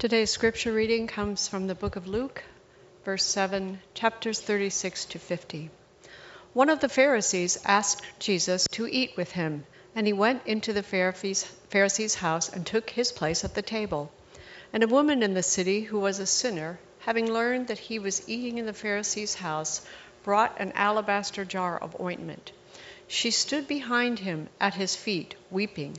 Today's scripture reading comes from the book of Luke, verse 7, chapters 36 to 50. One of the Pharisees asked Jesus to eat with him, and he went into the Pharisee's house and took his place at the table. And a woman in the city who was a sinner, having learned that he was eating in the Pharisee's house, brought an alabaster jar of ointment. She stood behind him at his feet, weeping,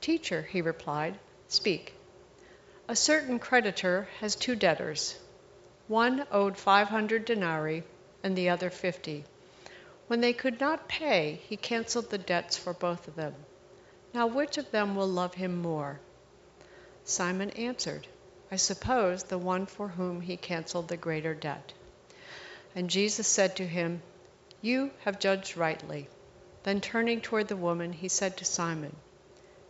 "Teacher," he replied, "speak." "A certain creditor has two debtors. One owed 500 denarii and the other 50. When they could not pay, he canceled the debts for both of them. Now which of them will love him more?" Simon answered, "I suppose the one for whom he canceled the greater debt." And Jesus said to him, "You have judged rightly." Then turning toward the woman, he said to Simon,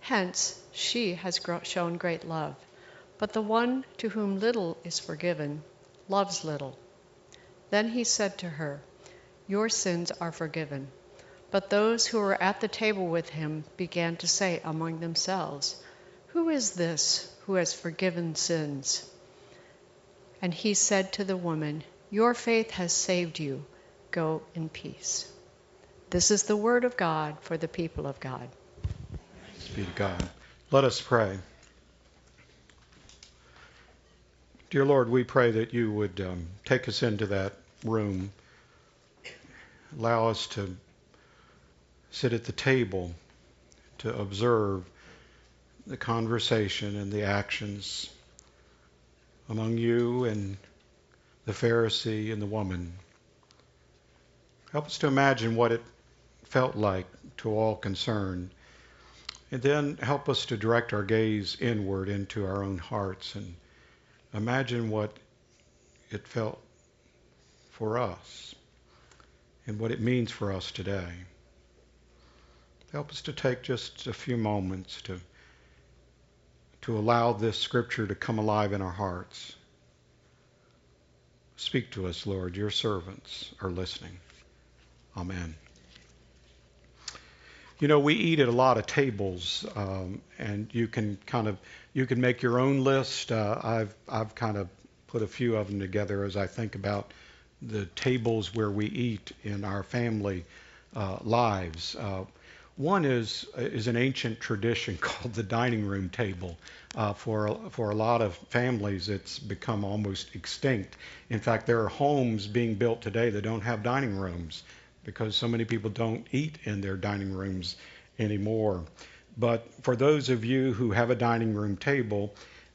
Hence she has shown great love. But the one to whom little is forgiven loves little." Then he said to her, "Your sins are forgiven." But those who were at the table with him began to say among themselves, "Who is this who has forgiven sins?" And he said to the woman, "Your faith has saved you. Go in peace." This is the word of God for the people of God. Thanks be to God. Let us pray. Dear Lord, we pray that you would take us into that room, allow us to sit at the table, to observe the conversation and the actions among you and the Pharisee and the woman. Help us to imagine what it felt like to all concerned, and then help us to direct our gaze inward into our own hearts and imagine what it felt for us and what it means for us today. Help us to take just a few moments to allow this scripture to come alive in our hearts. Speak to us, Lord. Your servants are listening. Amen. You know, we eat at a lot of tables, and you can make your own list. I've kind of put a few of them together as I think about the tables where we eat in our family lives. One is an ancient tradition called the dining room table. For a lot of families, it's become almost extinct. In fact, there are homes being built today that don't have dining rooms because so many people don't eat in their dining rooms anymore. But for those of you who have a dining room table,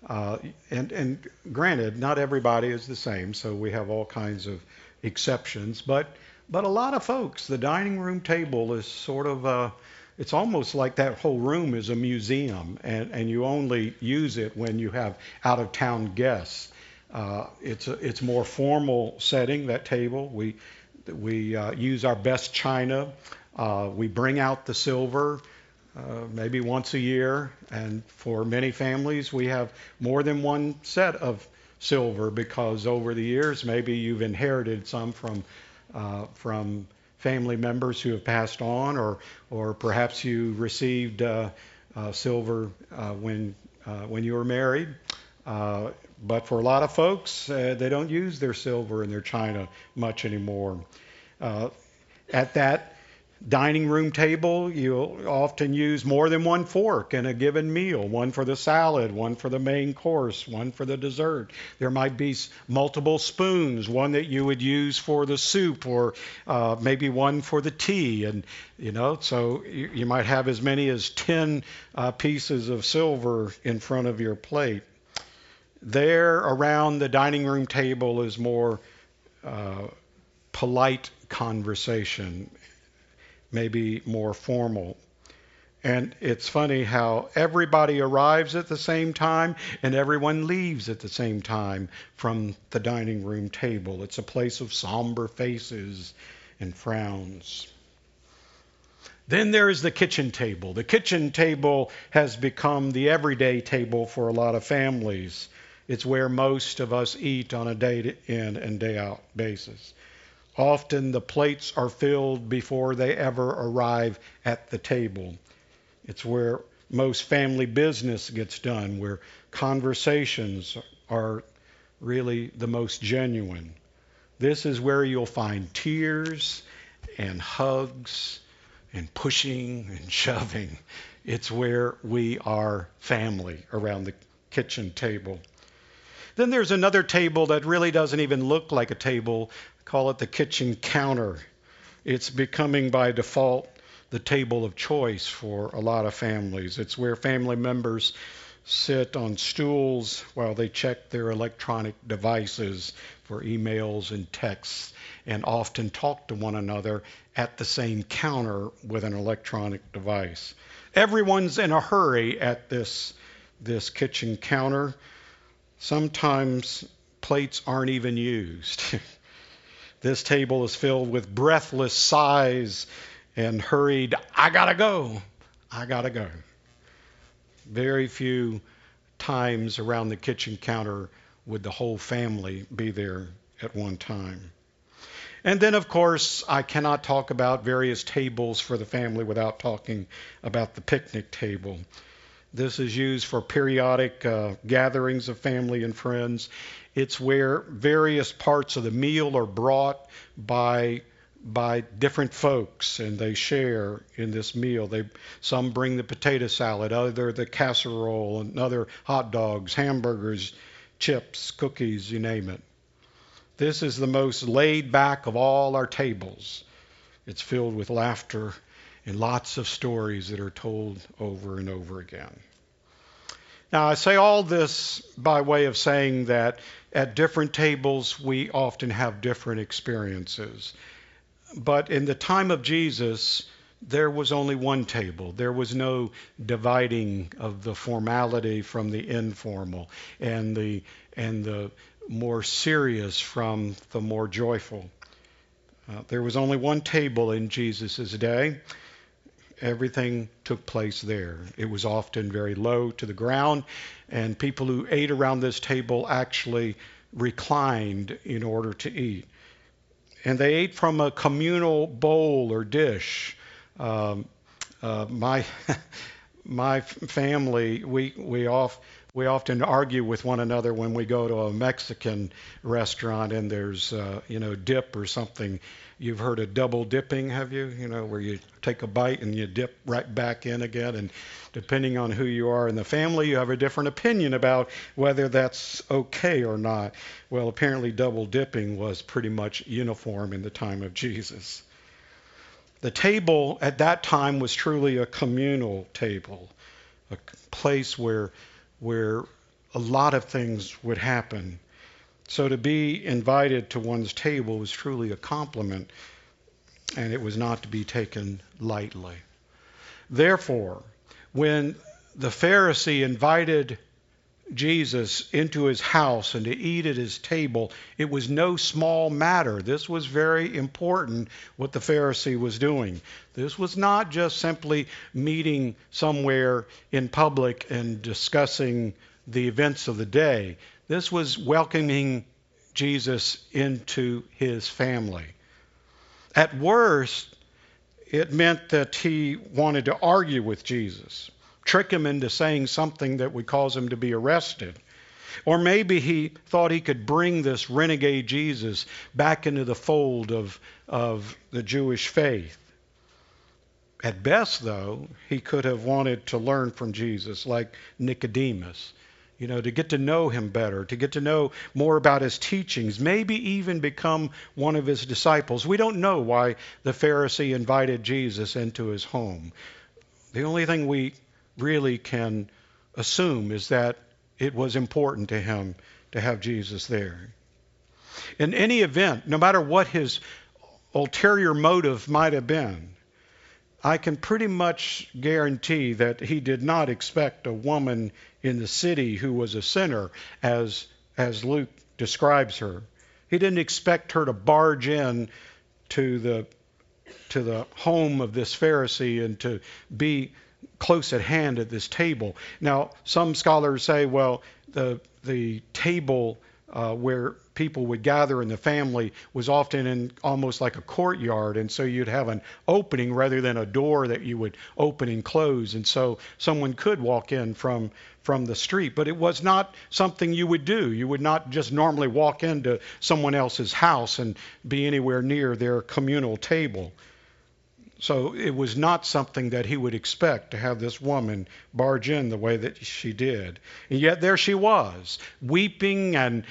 and granted, not everybody is the same, so we have all kinds of exceptions, but a lot of folks, the dining room table is sort of it's almost like that whole room is a museum, and you only use it when you have out-of-town guests. It's a more formal setting, that table. We use our best china. We bring out the silver maybe once a year, and for many families, we have more than one set of silver because over the years, maybe you've inherited some from family members who have passed on, or perhaps you received silver when you were married. But for a lot of folks, they don't use their silver and their china much anymore. At that dining room table, you'll often use more than one fork in a given meal, one for the salad, one for the main course, one for the dessert. There might be multiple spoons, one that you would use for the soup or maybe one for the tea. And, so you might have as many as 10 pieces of silver in front of your plate. There around the dining room table is more polite conversation, maybe more formal. And it's funny how everybody arrives at the same time and everyone leaves at the same time from the dining room table. It's a place of somber faces and frowns. Then there is the kitchen table. The kitchen table has become the everyday table for a lot of families. It's where most of us eat on a day-in and day-out basis. Often the plates are filled before they ever arrive at the table. It's where most family business gets done, where conversations are really the most genuine. This is where you'll find tears and hugs and pushing and shoving. It's where we are family, around the kitchen table. Then there's another table that really doesn't even look like a table. Call it the kitchen counter. It's becoming by default the table of choice for a lot of families. It's where family members sit on stools while they check their electronic devices for emails and texts, and often talk to one another at the same counter with an electronic device. Everyone's in a hurry at this kitchen counter. Sometimes plates aren't even used. This table is filled with breathless sighs and hurried, I gotta go. Very few times around the kitchen counter would the whole family be there at one time. And then, of course, I cannot talk about various tables for the family without talking about the picnic table. This is used for periodic gatherings of family and friends. It's where various parts of the meal are brought by different folks, and they share in this meal. Some bring the potato salad, other the casserole, and other hot dogs, hamburgers, chips, cookies, you name it. This is the most laid back of all our tables. It's filled with laughter and lots of stories that are told over and over again. Now, I say all this by way of saying that at different tables, we often have different experiences. But in the time of Jesus, there was only one table. There was no dividing of the formality from the informal and the more serious from the more joyful. There was only one table in Jesus' day. Everything took place there. It was often very low to the ground, and people who ate around this table actually reclined in order to eat. And they ate from a communal bowl or dish. My family, we often argue with one another when we go to a Mexican restaurant and there's, dip or something. You've heard of double dipping, have you? Where you take a bite and you dip right back in again. And depending on who you are in the family, you have a different opinion about whether that's okay or not. Well, apparently double dipping was pretty much uniform in the time of Jesus. The table at that time was truly a communal table, a place where a lot of things would happen. So to be invited to one's table was truly a compliment, and it was not to be taken lightly. Therefore, when the Pharisee invited Jesus into his house and to eat at his table, it was no small matter. This was very important, what the Pharisee was doing. This was not just simply meeting somewhere in public and discussing the events of the day. This was welcoming Jesus into his family. At worst, it meant that he wanted to argue with Jesus, trick him into saying something that would cause him to be arrested. Or maybe he thought he could bring this renegade Jesus back into the fold of the Jewish faith. At best, though, he could have wanted to learn from Jesus, like Nicodemus, you know, to get to know him better, to get to know more about his teachings, maybe even become one of his disciples. We don't know why the Pharisee invited Jesus into his home. The only thing we really can assume is that it was important to him to have Jesus there. In any event, no matter what his ulterior motive might have been, I can pretty much guarantee that he did not expect a woman in the city who was a sinner, as Luke describes her. He didn't expect her to barge in to the home of this Pharisee and to be close at hand at this table. Now, some scholars say, well, the table where people would gather in the family was often in almost like a courtyard, and so you'd have an opening rather than a door that you would open and close, and so someone could walk in from the street. But it was not something you would do. You would not just normally walk into someone else's house and be anywhere near their communal table. So it was not something that he would expect to have this woman barge in the way that she did. And yet there she was, weeping and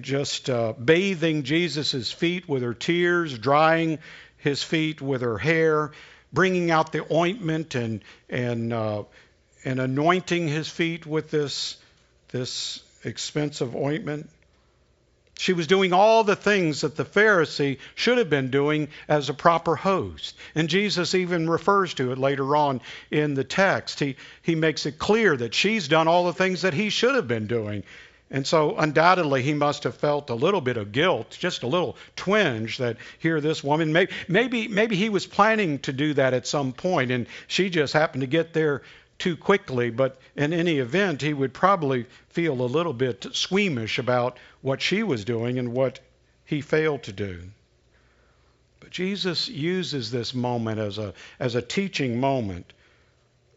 just bathing Jesus' feet with her tears, drying his feet with her hair, bringing out the ointment and anointing his feet with this expensive ointment. She was doing all the things that the Pharisee should have been doing as a proper host. And Jesus even refers to it later on in the text. He makes it clear that she's done all the things that he should have been doing. And so undoubtedly he must have felt a little bit of guilt, just a little twinge that here this woman, maybe he was planning to do that at some point and she just happened to get there too quickly, but in any event, he would probably feel a little bit squeamish about what she was doing and what he failed to do. But Jesus uses this moment as a teaching moment,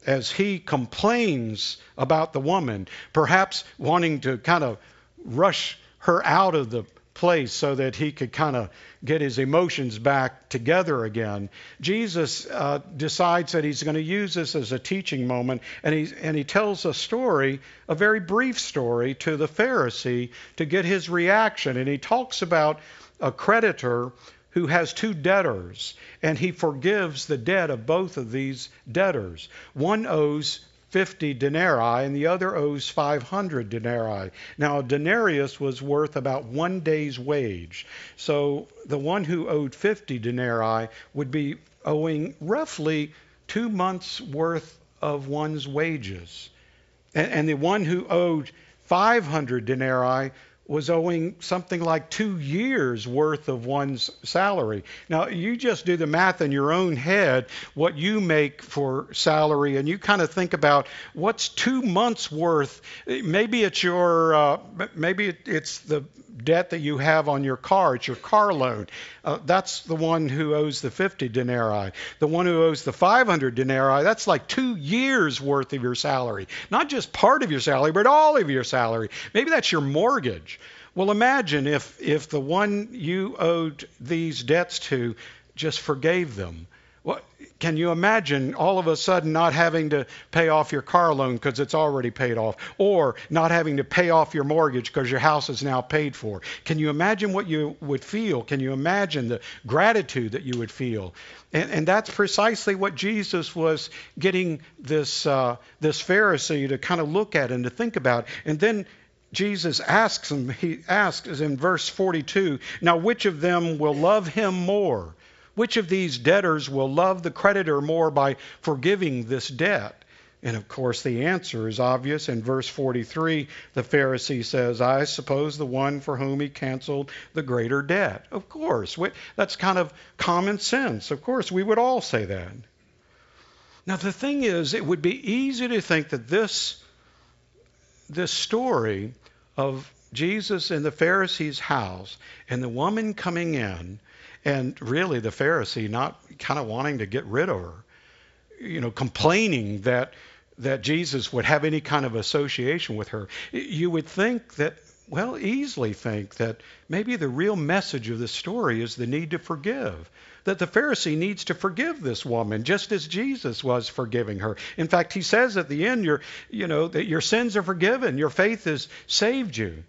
as he complains about the woman, perhaps wanting to kind of rush her out of the place so that he could kind of get his emotions back together again. Jesus decides that he's going to use this as a teaching moment, and he tells a story, a very brief story, to the Pharisee to get his reaction. And he talks about a creditor who has two debtors, and he forgives the debt of both of these debtors. One owes 50 denarii, and the other owes 500 denarii. Now, a denarius was worth about one day's wage. So the one who owed 50 denarii would be owing roughly 2 months' worth of one's wages. And the one who owed 500 denarii was owing something like 2 years' worth of one's salary. Now, you just do the math in your own head, what you make for salary, and you kind of think about what's 2 months' worth. Maybe it's the debt that you have on your car. It's your car loan. That's the one who owes the 50 denarii. The one who owes the 500 denarii, that's like 2 years' worth of your salary. Not just part of your salary, but all of your salary. Maybe that's your mortgage. Well, imagine if the one you owed these debts to just forgave them. Well, can you imagine all of a sudden not having to pay off your car loan because it's already paid off, or not having to pay off your mortgage because your house is now paid for? Can you imagine what you would feel? Can you imagine the gratitude that you would feel? And that's precisely what Jesus was getting this Pharisee to kind of look at and to think about. And then Jesus asks him, he asks in verse 42, now which of them will love him more? Which of these debtors will love the creditor more by forgiving this debt? And of course the answer is obvious. In verse 43, the Pharisee says, I suppose the one for whom he canceled the greater debt. Of course, that's kind of common sense. Of course, we would all say that. Now the thing is, it would be easy to think that this story of Jesus in the Pharisee's house and the woman coming in, and really the Pharisee not kind of wanting to get rid of her, you know, complaining that Jesus would have any kind of association with her. You would think that well easily think that maybe the real message of the story is the need to forgive, that the Pharisee needs to forgive this woman just as Jesus was forgiving her. In fact, he says at the end, that your sins are forgiven, your faith has saved you.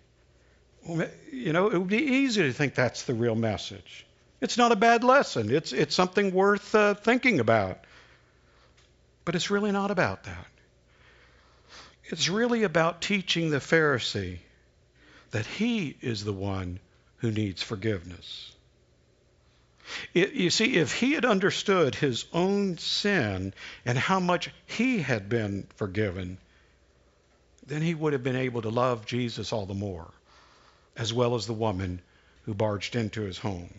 It would be easy to think that's the real message. It's not a bad lesson. It's something worth thinking about. But it's really not about that. It's really about teaching the Pharisee that he is the one who needs forgiveness. You see, if he had understood his own sin and how much he had been forgiven, then he would have been able to love Jesus all the more, as well as the woman who barged into his home.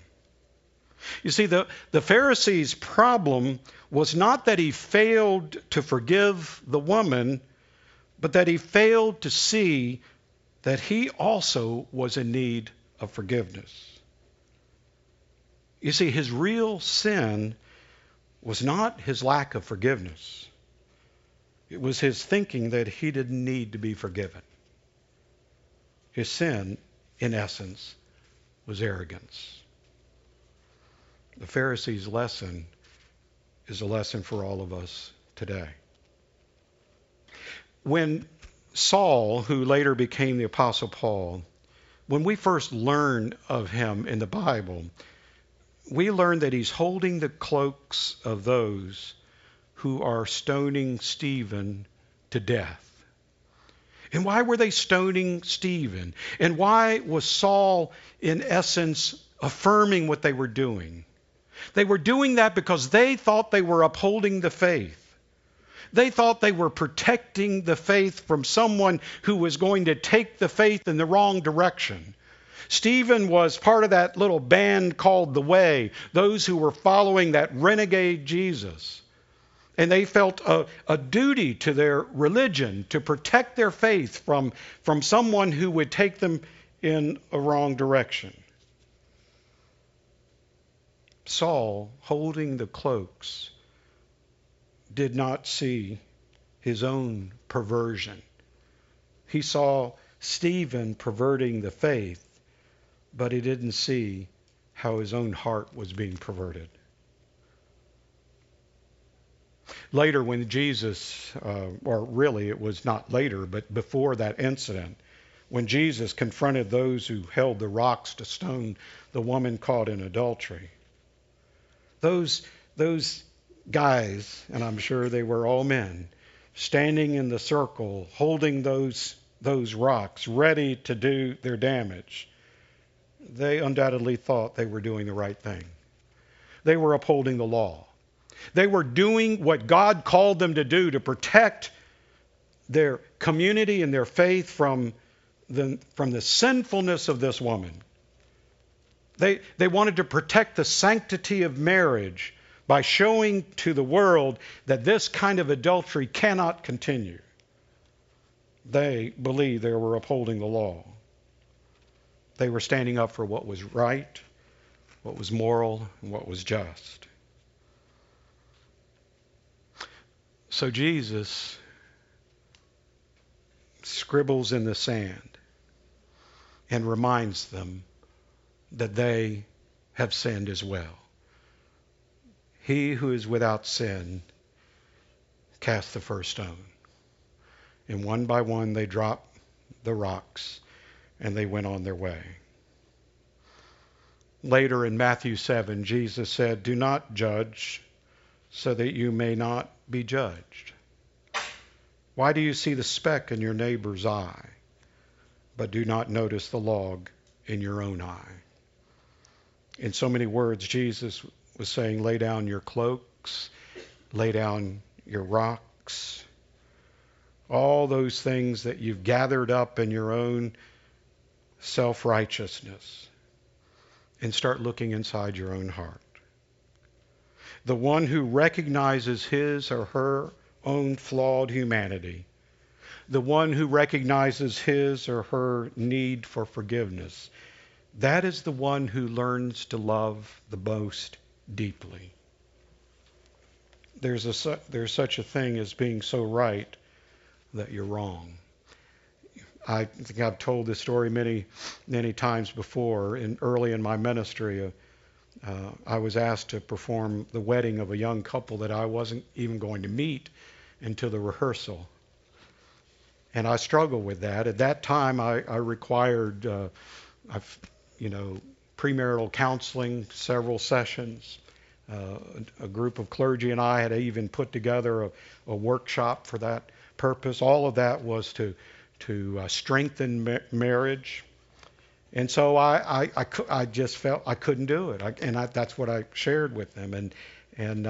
You see, the Pharisee's problem was not that he failed to forgive the woman, but that he failed to see that he also was in need of forgiveness. You see, his real sin was not his lack of forgiveness. It was his thinking that he didn't need to be forgiven. His sin, in essence, was arrogance. The Pharisee's lesson is a lesson for all of us today. When Saul, who later became the Apostle Paul, when we first learn of him in the Bible, we learn that he's holding the cloaks of those who are stoning Stephen to death. And why were they stoning Stephen? And why was Saul, in essence, affirming what they were doing? They were doing that because they thought they were upholding the faith. They thought they were protecting the faith from someone who was going to take the faith in the wrong direction. Stephen was part of that little band called The Way, those who were following that renegade Jesus. And they felt a duty to their religion to protect their faith from someone who would take them in a wrong direction. Saul, holding the cloaks, did not see his own perversion. He saw Stephen perverting the faith, but he didn't see how his own heart was being perverted. Later when Jesus, or really it was not later, but before that incident, when Jesus confronted those who held the rocks to stone the woman caught in adultery, those guys, and I'm sure they were all men, standing in the circle, holding those rocks, ready to do their damage, they undoubtedly thought they were doing the right thing. They were upholding the law. They were doing what God called them to do to protect their community and their faith from the sinfulness of this woman. They wanted to protect the sanctity of marriage by showing to the world that this kind of adultery cannot continue. They believed they were upholding the law. They were standing up for what was right, what was moral, and what was just. So Jesus scribbles in the sand and reminds them that they have sinned as well. He who is without sin cast the first stone. And one by one they dropped the rocks and they went on their way. Later in Matthew 7, Jesus said, "Do not judge so that you may not be judged. Why do you see the speck in your neighbor's eye, but do not notice the log in your own eye?" In so many words, Jesus was saying, lay down your cloaks, lay down your rocks, all those things that you've gathered up in your own self-righteousness, and start looking inside your own heart. The one who recognizes his or her own flawed humanity, the one who recognizes his or her need for forgiveness, that is the one who learns to love the most deeply. There's such a thing as being so right that you're wrong. I think I've told this story many, many times before. Early in my ministry, I was asked to perform the wedding of a young couple that I wasn't even going to meet until the rehearsal. And I struggled with that. At that time, I required, premarital counseling, several sessions. A group of clergy and I had even put together a workshop for that purpose. All of that was to strengthen marriage. And so I just felt I couldn't do it. That's what I shared with them. And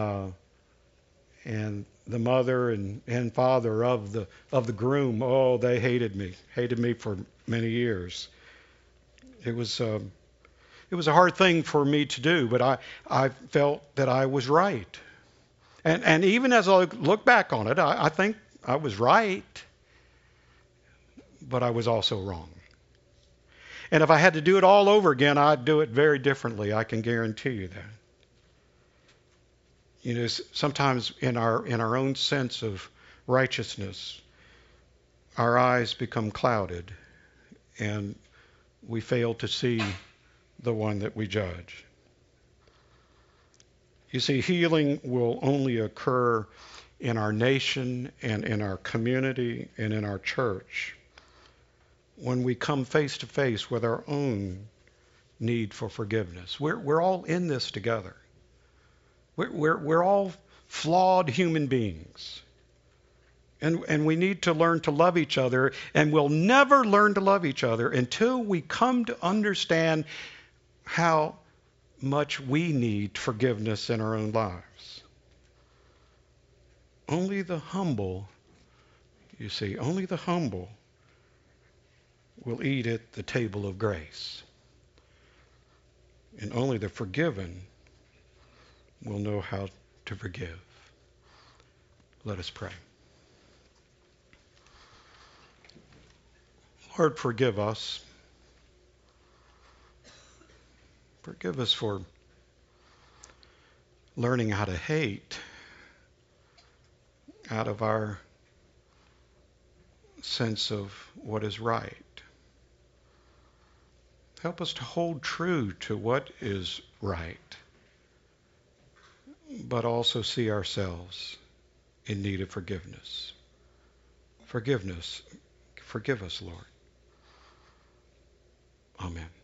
the mother and father of the groom, they hated me for many years. It was a hard thing for me to do, but I felt that I was right. And even as I look back on it, I think I was right, but I was also wrong. And if I had to do it all over again, I'd do it very differently. I can guarantee you that. You know, sometimes in our own sense of righteousness, our eyes become clouded, and we fail to see the one that we judge. You see, healing will only occur in our nation and in our community and in our church when we come face to face with our own need for forgiveness. We're all in this together. We're all flawed human beings. And we need to learn to love each other, and we'll never learn to love each other until we come to understand how much we need forgiveness in our own lives. Only the humble, you see, only the humble will eat at the table of grace. And only the forgiven will know how to forgive. Let us pray. Lord, forgive us. Forgive us for learning how to hate out of our sense of what is right. Help us to hold true to what is right, but also see ourselves in need of forgiveness. Forgive us, Lord. Amen.